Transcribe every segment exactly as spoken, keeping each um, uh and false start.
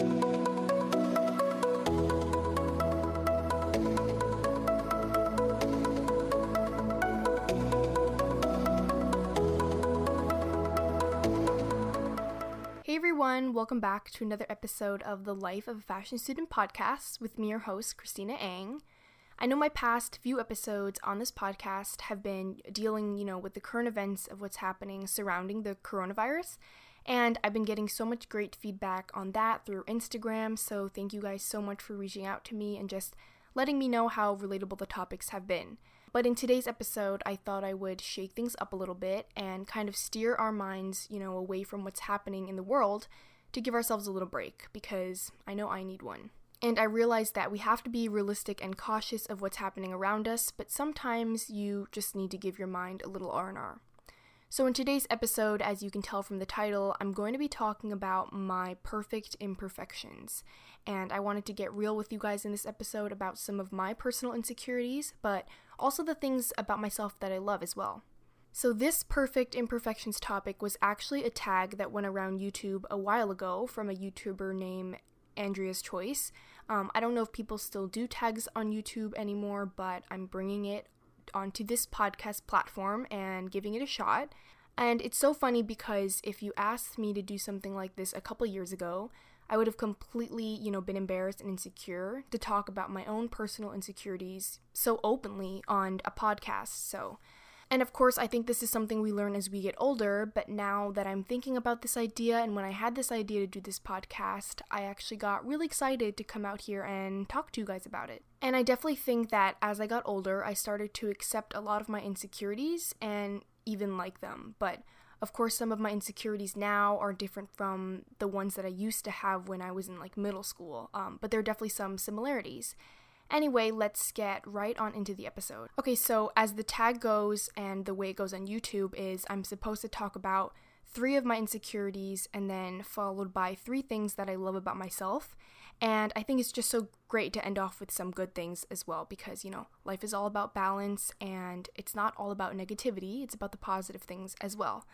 Hey everyone, welcome back to another episode of the Life of a Fashion Student podcast with me, your host, Christina Ang. I know my past few episodes on this podcast have been dealing, you know, with the current events of what's happening surrounding the coronavirus, and I've been getting so much great feedback on that through Instagram, so thank you guys so much for reaching out to me and just letting me know how relatable the topics have been. But in today's episode, I thought I would shake things up a little bit and kind of steer our minds, you know, away from what's happening in the world to give ourselves a little break, because I know I need one. And I realized that we have to be realistic and cautious of what's happening around us, but sometimes you just need to give your mind a little R and R. So in today's episode, as you can tell from the title, I'm going to be talking about my perfect imperfections. And I wanted to get real with you guys in this episode about some of my personal insecurities, but also the things about myself that I love as well. So this perfect imperfections topic was actually a tag that went around YouTube a while ago from a YouTuber named Andrea's Choice. Um, I don't know if people still do tags on YouTube anymore, but I'm bringing it onto this podcast platform and giving it a shot. And it's so funny because if you asked me to do something like this a couple years ago, I would have completely, you know, been embarrassed and insecure to talk about my own personal insecurities so openly on a podcast. So, and of course, I think this is something we learn as we get older, but now that I'm thinking about this idea, and when I had this idea to do this podcast, I actually got really excited to come out here and talk to you guys about it. And I definitely think that as I got older, I started to accept a lot of my insecurities and even like them, but of course, some of my insecurities now are different from the ones that I used to have when I was in like middle school, um, but there are definitely some similarities. Anyway, let's get right on into the episode. Okay, so as the tag goes and the way it goes on YouTube is I'm supposed to talk about three of my insecurities and then followed by three things that I love about myself. And I think it's just so great to end off with some good things as well because, you know, life is all about balance and it's not all about negativity. It's about the positive things as well.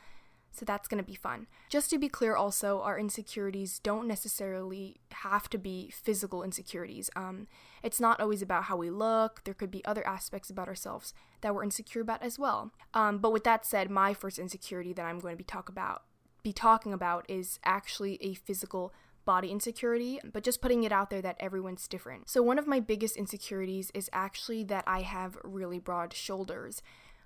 So that's going to be fun. Just to be clear also, our insecurities don't necessarily have to be physical insecurities. Um, it's not always about how we look. There could be other aspects about ourselves that we're insecure about as well. Um, but with that said, my first insecurity that I'm going to be, talk about, be talking about is actually a physical body insecurity, but just putting it out there that everyone's different. So one of my biggest insecurities is actually that I have really broad shoulders,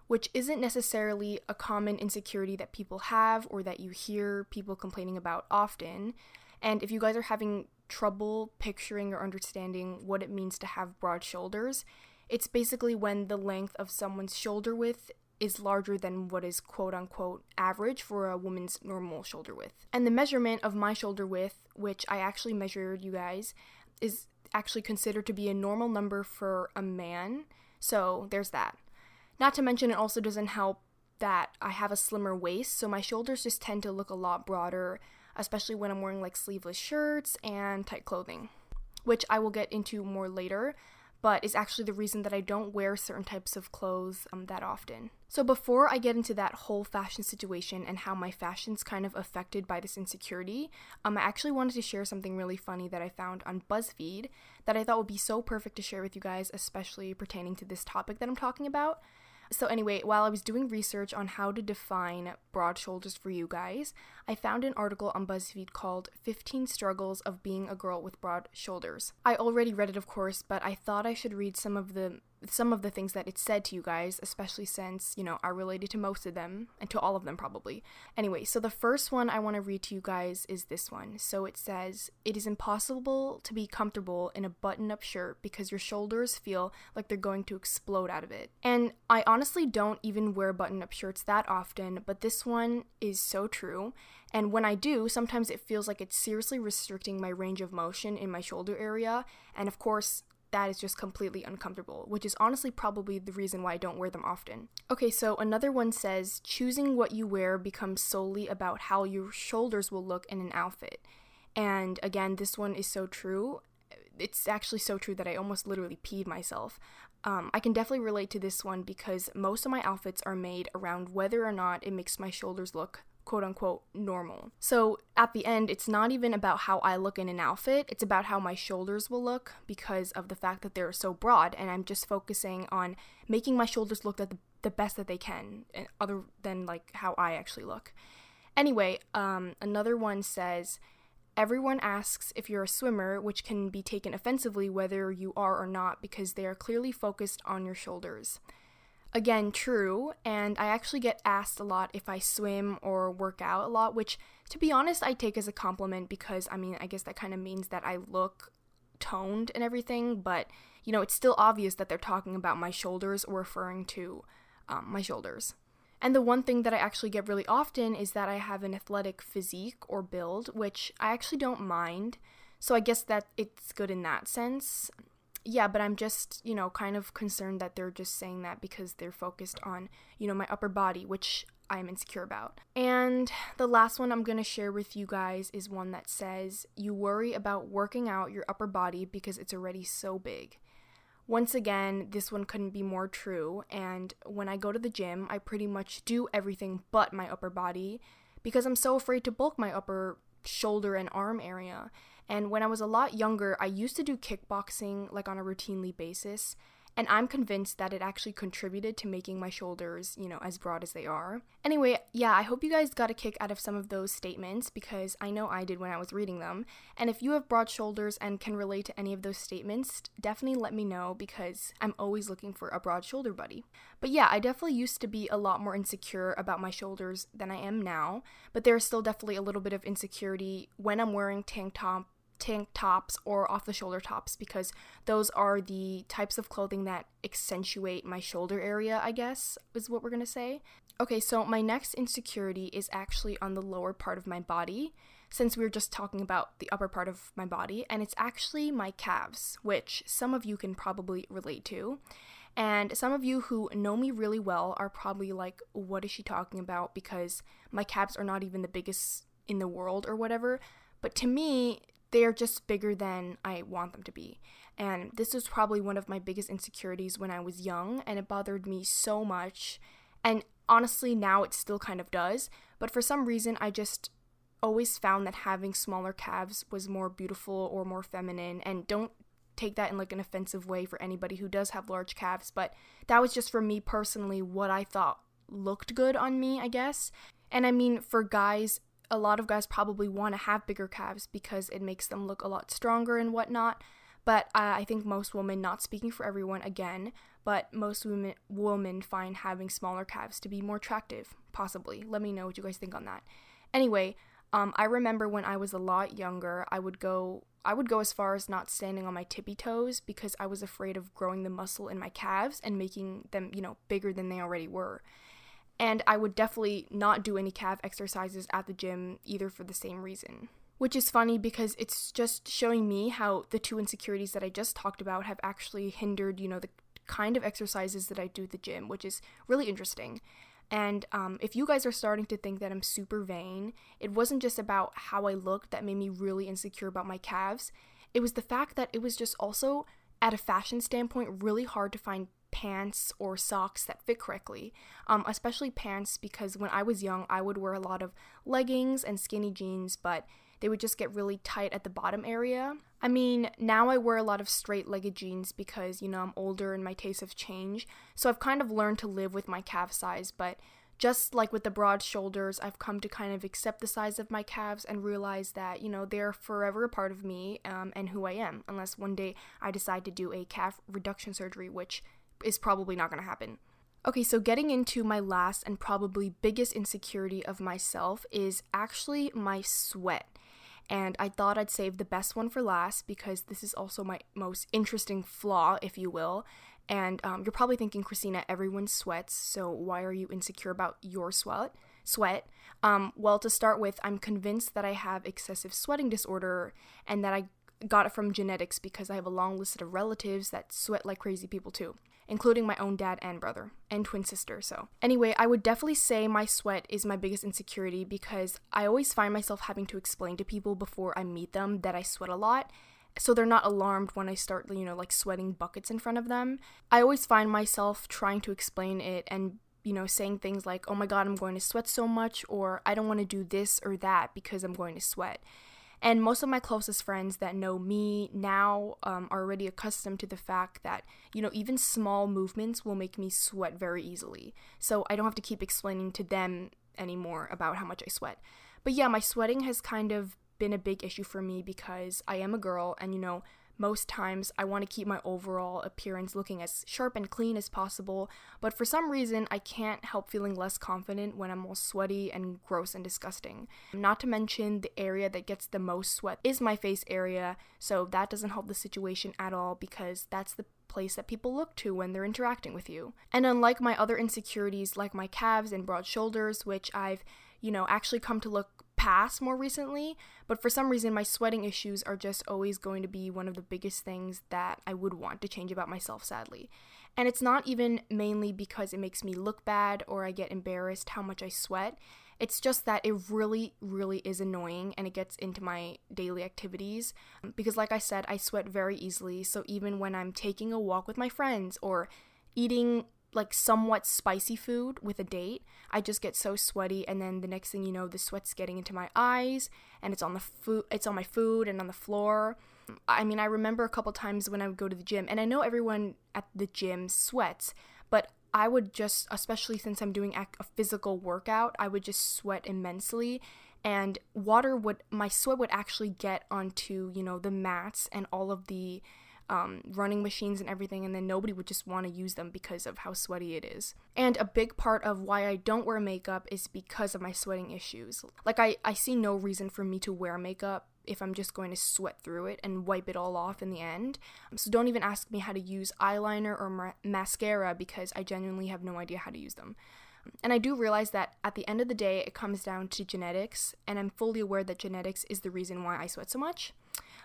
which isn't necessarily a common insecurity that people have or that you hear people complaining about often. And if you guys are having trouble picturing or understanding what it means to have broad shoulders, it's basically when the length of someone's shoulder width is larger than what is quote-unquote average for a woman's normal shoulder width. And the measurement of my shoulder width, which I actually measured, you guys, is actually considered to be a normal number for a man. So there's that. Not to mention, it also doesn't help that I have a slimmer waist, so my shoulders just tend to look a lot broader, especially when I'm wearing like sleeveless shirts and tight clothing, which I will get into more later, but is actually the reason that I don't wear certain types of clothes um, that often. So before I get into that whole fashion situation and how my fashion's kind of affected by this insecurity, um, I actually wanted to share something really funny that I found on BuzzFeed that I thought would be so perfect to share with you guys, especially pertaining to this topic that I'm talking about. So anyway, while I was doing research on how to define broad shoulders for you guys, I found an article on BuzzFeed called fifteen Struggles of Being a Girl with Broad Shoulders. I already read it, of course, but I thought I should read some of the some of the things that it said to you guys, especially since, you know, I related to most of them, and to all of them probably. Anyway, so the first one I want to read to you guys is this one. So it says, "It is impossible to be comfortable in a button-up shirt because your shoulders feel like they're going to explode out of it." And I honestly don't even wear button-up shirts that often, but this one is so true. And when I do, sometimes it feels like it's seriously restricting my range of motion in my shoulder area, and of course, that is just completely uncomfortable, which is honestly probably the reason why I don't wear them often. Okay, so another one says, "Choosing what you wear becomes solely about how your shoulders will look in an outfit." And again, this one is so true. It's actually so true that I almost literally peed myself. Um, I can definitely relate to this one because most of my outfits are made around whether or not it makes my shoulders look quote-unquote normal. So at the end, it's not even about how I look in an outfit, it's about how my shoulders will look because of the fact that they're so broad, and I'm just focusing on making my shoulders look at the, the best that they can, other than like how I actually look. Anyway, um, another one says, everyone asks if you're a swimmer, which can be taken offensively whether you are or not because they are clearly focused on your shoulders. Again, true, and I actually get asked a lot if I swim or work out a lot, which, to be honest, I take as a compliment because, I mean, I guess that kind of means that I look toned and everything, but, you know, it's still obvious that they're talking about my shoulders or referring to um, my shoulders. And the one thing that I actually get really often is that I have an athletic physique or build, which I actually don't mind, so I guess that it's good in that sense. Yeah, but I'm just, you know, kind of concerned that they're just saying that because they're focused on, you know, my upper body, which I'm insecure about. And the last one I'm going to share with you guys is one that says, you worry about working out your upper body because it's already so big. Once again, this one couldn't be more true, and when I go to the gym, I pretty much do everything but my upper body because I'm so afraid to bulk my upper shoulder and arm area. And when I was a lot younger, I used to do kickboxing like on a routinely basis, and I'm convinced that it actually contributed to making my shoulders, you know, as broad as they are. Anyway, yeah, I hope you guys got a kick out of some of those statements because I know I did when I was reading them. And if you have broad shoulders and can relate to any of those statements, definitely let me know because I'm always looking for a broad shoulder buddy. But yeah, I definitely used to be a lot more insecure about my shoulders than I am now, but there's still definitely a little bit of insecurity when I'm wearing tank top tank tops or off-the-shoulder tops because those are the types of clothing that accentuate my shoulder area, I guess, is what we're gonna say. Okay, so my next insecurity is actually on the lower part of my body, since we were just talking about the upper part of my body, and it's actually my calves, which some of you can probably relate to. And some of you who know me really well are probably like, what is she talking about? Because my calves are not even the biggest in the world or whatever. But to me, they are just bigger than I want them to be. And this was probably one of my biggest insecurities when I was young, and it bothered me so much. And honestly, now it still kind of does. But for some reason, I just always found that having smaller calves was more beautiful or more feminine. And don't take that in like an offensive way for anybody who does have large calves. But that was just for me personally what I thought looked good on me, I guess. And I mean, for guys, a lot of guys probably want to have bigger calves because it makes them look a lot stronger and whatnot, but uh, I think most women, not speaking for everyone again, but most women, women find having smaller calves to be more attractive, possibly. Let me know what you guys think on that. Anyway, um, I remember when I was a lot younger, I would go, I would go as far as not standing on my tippy toes because I was afraid of growing the muscle in my calves and making them, you know, bigger than they already were. And I would definitely not do any calf exercises at the gym either for the same reason. Which is funny because it's just showing me how the two insecurities that I just talked about have actually hindered, you know, the kind of exercises that I do at the gym, which is really interesting. And um, if you guys are starting to think that I'm super vain, it wasn't just about how I looked that made me really insecure about my calves. It was the fact that it was just also, at a fashion standpoint, really hard to find pants or socks that fit correctly, um, especially pants, because when I was young, I would wear a lot of leggings and skinny jeans, but they would just get really tight at the bottom area. I mean, now I wear a lot of straight-legged jeans because, you know, I'm older and my tastes have changed, so I've kind of learned to live with my calf size, but just like with the broad shoulders, I've come to kind of accept the size of my calves and realize that, you know, they're forever a part of me um, and who I am, unless one day I decide to do a calf reduction surgery, which is probably not going to happen. Okay, so getting into my last and probably biggest insecurity of myself is actually my sweat. And I thought I'd save the best one for last because this is also my most interesting flaw, if you will. And um, you're probably thinking, Christina, everyone sweats, so why are you insecure about your sweat? Sweat. Um, well, to start with, I'm convinced that I have excessive sweating disorder and that I got it from genetics because I have a long list of relatives that sweat like crazy people too, including my own dad and brother and twin sister. So anyway, I would definitely say my sweat is my biggest insecurity because I always find myself having to explain to people before I meet them that I sweat a lot, so they're not alarmed when I start, you know, like sweating buckets in front of them. I always find myself trying to explain it and you know, saying things like, oh my God, I'm going to sweat so much, or I don't want to do this or that because I'm going to sweat. And most of my closest friends that know me now um, are already accustomed to the fact that, you know, even small movements will make me sweat very easily. So I don't have to keep explaining to them anymore about how much I sweat. But yeah, my sweating has kind of been a big issue for me because I am a girl and, you know, most times I want to keep my overall appearance looking as sharp and clean as possible. But for some reason, I can't help feeling less confident when I'm all sweaty and gross and disgusting. Not to mention the area that gets the most sweat is my face area. So that doesn't help the situation at all because that's the place that people look to when they're interacting with you. And unlike my other insecurities like my calves and broad shoulders, which I've, you know, actually come to look past more recently, but for some reason my sweating issues are just always going to be one of the biggest things that I would want to change about myself, sadly. And it's not even mainly because it makes me look bad or I get embarrassed how much I sweat. It's just that it really, really is annoying and it gets into my daily activities because, like I said, I sweat very easily. So even when I'm taking a walk with my friends or eating like somewhat spicy food with a date, I just get so sweaty, and then the next thing you know, the sweat's getting into my eyes, and it's on the food, it's on my food and on the floor. I mean, I remember a couple times when I would go to the gym, and I know everyone at the gym sweats, but I would just, especially since I'm doing a physical workout, I would just sweat immensely, and water would, my sweat would actually get onto, you know, the mats and all of the Um, running machines and everything, and then nobody would just want to use them because of how sweaty it is. And a big part of why I don't wear makeup is because of my sweating issues. Like I, I see no reason for me to wear makeup if I'm just going to sweat through it and wipe it all off in the end. So don't even ask me how to use eyeliner or ma- mascara because I genuinely have no idea how to use them. And I do realize that at the end of the day, it comes down to genetics, and I'm fully aware that genetics is the reason why I sweat so much.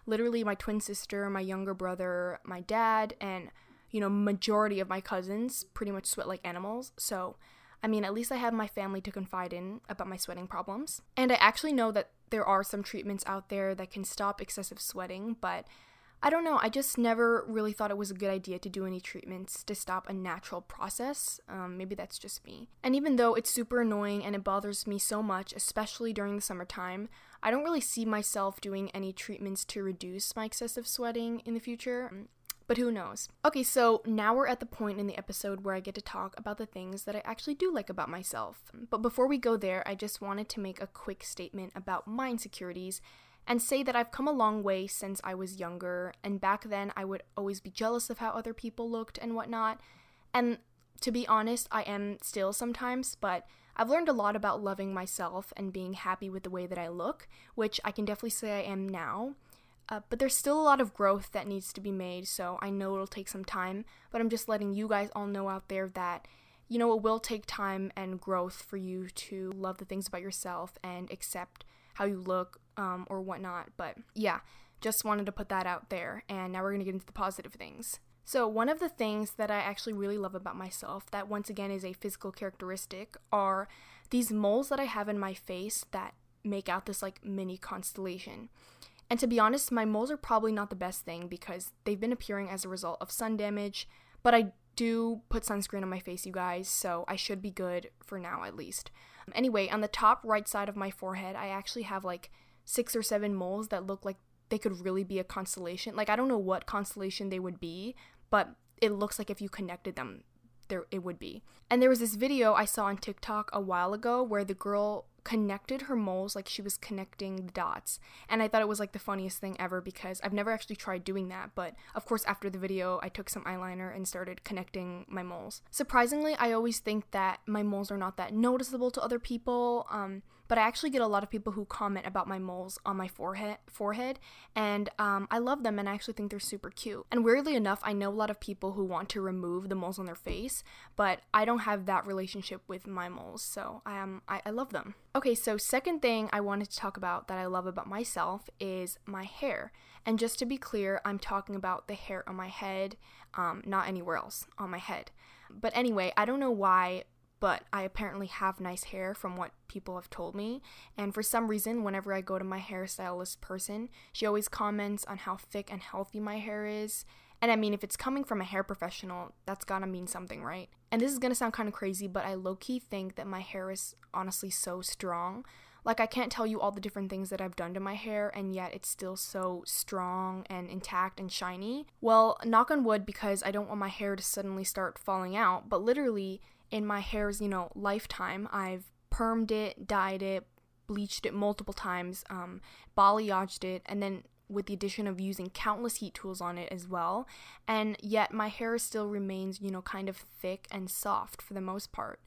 Literally my twin sister, my younger brother, my dad, and, you know, majority of my cousins pretty much sweat like animals. So, I mean, at least I have my family to confide in about my sweating problems. And I actually know that there are some treatments out there that can stop excessive sweating, but I don't know, I just never really thought it was a good idea to do any treatments to stop a natural process. Um, maybe that's just me. And even though it's super annoying and it bothers me so much, especially during the summertime, I don't really see myself doing any treatments to reduce my excessive sweating in the future. But who knows? Okay, so now we're at the point in the episode where I get to talk about the things that I actually do like about myself. But before we go there, I just wanted to make a quick statement about my insecurities and say that I've come a long way since I was younger, and back then I would always be jealous of how other people looked and whatnot, and to be honest, I am still sometimes, but I've learned a lot about loving myself and being happy with the way that I look, which I can definitely say I am now, uh, but there's still a lot of growth that needs to be made, so I know it'll take some time, but I'm just letting you guys all know out there that, you know, it will take time and growth for you to love the things about yourself and accept how you look, um, or whatnot, but yeah, just wanted to put that out there, and now we're gonna get into the positive things. So one of the things that I actually really love about myself, that once again is a physical characteristic, are these moles that I have in my face that make out this like mini constellation. And to be honest, my moles are probably not the best thing because they've been appearing as a result of sun damage, but I do put sunscreen on my face, you guys, so I should be good for now at least. Anyway, on the top right side of my forehead, I actually have like six or seven moles that look like they could really be a constellation. Like, I don't know what constellation they would be, but it looks like if you connected them, there it would be. And there was this video I saw on TikTok a while ago where the girl connected her moles like she was connecting the dots. And I thought it was like the funniest thing ever because I've never actually tried doing that. But of course, after the video, I took some eyeliner and started connecting my moles. Surprisingly, I always think that my moles are not that noticeable to other people. Um, but I actually get a lot of people who comment about my moles on my forehead, forehead and um, I love them and I actually think they're super cute. And weirdly enough, I know a lot of people who want to remove the moles on their face, but I don't have that relationship with my moles, so I, um, I, I love them. Okay, so second thing I wanted to talk about that I love about myself is my hair. And just to be clear, I'm talking about the hair on my head, um, not anywhere else, on my head. But anyway, I don't know why, but I apparently have nice hair from what people have told me, and for some reason, whenever I go to my hairstylist person, she always comments on how thick and healthy my hair is, And I mean, if it's coming from a hair professional, that's gotta mean something, right? And this is gonna sound kind of crazy, but I low-key think that my hair is honestly so strong. Like, I can't tell you all the different things that I've done to my hair, and yet it's still so strong and intact and shiny. Well, knock on wood, because I don't want my hair to suddenly start falling out, but literally in my hair's, you know, lifetime, I've permed it, dyed it, bleached it multiple times, um, balayaged it, and then with the addition of using countless heat tools on it as well. And yet my hair still remains, you know, kind of thick and soft for the most part.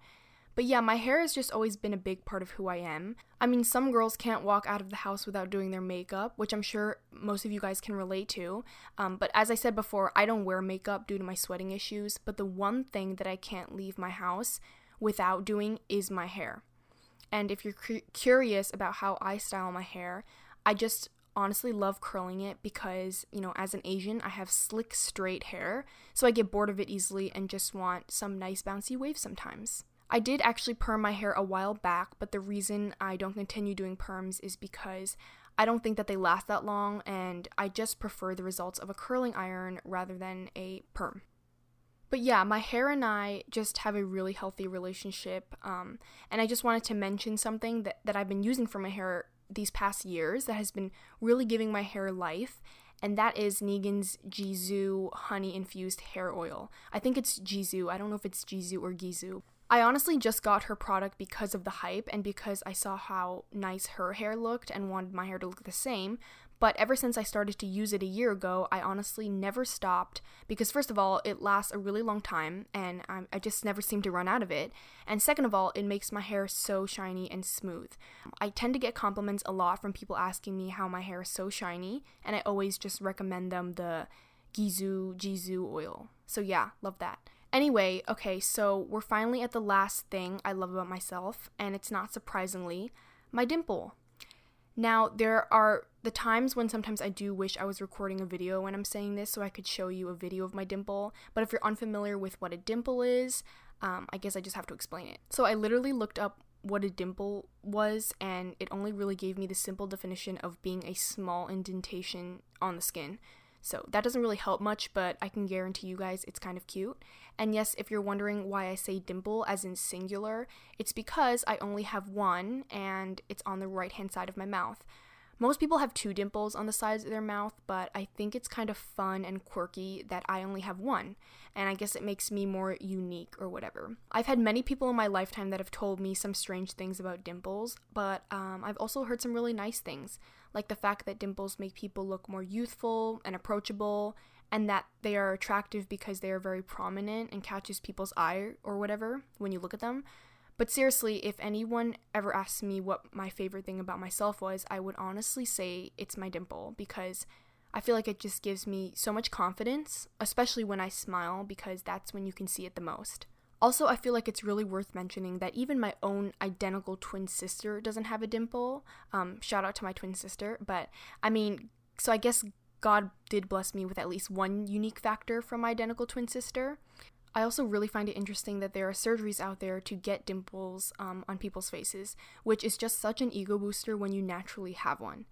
But yeah, my hair has just always been a big part of who I am. I mean, some girls can't walk out of the house without doing their makeup, which I'm sure most of you guys can relate to. Um, but as I said before, I don't wear makeup due to my sweating issues. But the one thing that I can't leave my house without doing is my hair. And if you're cu- curious about how I style my hair, I just honestly love curling it because, you know, as an Asian, I have slick, straight hair. So I get bored of it easily and just want some nice, bouncy wave sometimes. I did actually perm my hair a while back, but the reason I don't continue doing perms is because I don't think that they last that long, and I just prefer the results of a curling iron rather than a perm. But yeah, my hair and I just have a really healthy relationship, um, and I just wanted to mention something that, that I've been using for my hair these past years that has been really giving my hair life, and that is Negan's Gisou Honey Infused Hair Oil. I think it's Gisou. I don't know if it's Gisou or Gisou. I honestly just got her product because of the hype and because I saw how nice her hair looked and wanted my hair to look the same, but ever since I started to use it a year ago, I honestly never stopped because, first of all, it lasts a really long time and I'm, I just never seem to run out of it, and second of all, it makes my hair so shiny and smooth. I tend to get compliments a lot from people asking me how my hair is so shiny, and I always just recommend them the Gisou Gisou oil. So yeah, love that. Anyway, okay, so we're finally at the last thing I love about myself, and it's not surprisingly, my dimple. Now, there are the times when sometimes I do wish I was recording a video when I'm saying this so I could show you a video of my dimple, but if you're unfamiliar with what a dimple is, um, I guess I just have to explain it. So I literally looked up what a dimple was, and it only really gave me the simple definition of being a small indentation on the skin. So that doesn't really help much, but I can guarantee you guys it's kind of cute. And yes, if you're wondering why I say dimple as in singular, it's because I only have one and it's on the right hand side of my mouth. Most people have two dimples on the sides of their mouth, but I think it's kind of fun and quirky that I only have one, and I guess it makes me more unique or whatever. I've had many people in my lifetime that have told me some strange things about dimples, but um, I've also heard some really nice things, like the fact that dimples make people look more youthful and approachable, and that they are attractive because they are very prominent and catches people's eye or whatever when you look at them. But seriously, if anyone ever asks me what my favorite thing about myself was, I would honestly say it's my dimple, because I feel like it just gives me so much confidence, especially when I smile, because that's when you can see it the most. Also, I feel like it's really worth mentioning that even my own identical twin sister doesn't have a dimple. Um, shout out to my twin sister. But I mean, so I guess God did bless me with at least one unique factor from my identical twin sister. I also really find it interesting that there are surgeries out there to get dimples um, on people's faces, which is just such an ego booster when you naturally have one.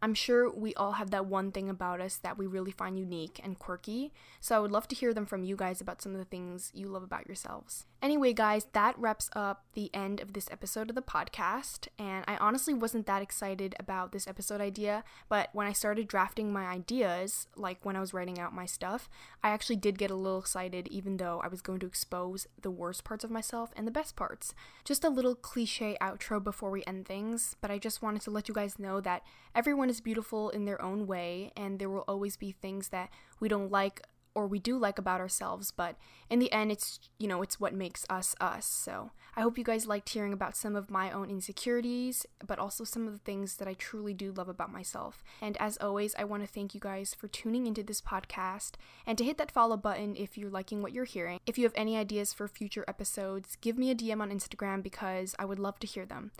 I'm sure we all have that one thing about us that we really find unique and quirky, so I would love to hear them from you guys about some of the things you love about yourselves. Anyway, guys, that wraps up the end of this episode of the podcast, and I honestly wasn't that excited about this episode idea, but when I started drafting my ideas, like when I was writing out my stuff, I actually did get a little excited, even though I was going to expose the worst parts of myself and the best parts. Just a little cliche outro before we end things, but I just wanted to let you guys know that every Everyone is beautiful in their own way, and there will always be things that we don't like or we do like about ourselves, but in the end, it's, you know, it's what makes us us. So I hope you guys liked hearing about some of my own insecurities, but also some of the things that I truly do love about myself. And as always, I want to thank you guys for tuning into this podcast, and to hit that follow button if you're liking what you're hearing. If you have any ideas for future episodes, give me a D M on Instagram because I would love to hear them.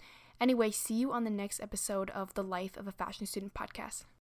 Anyway, see you on the next episode of the Life of a Fashion Student podcast.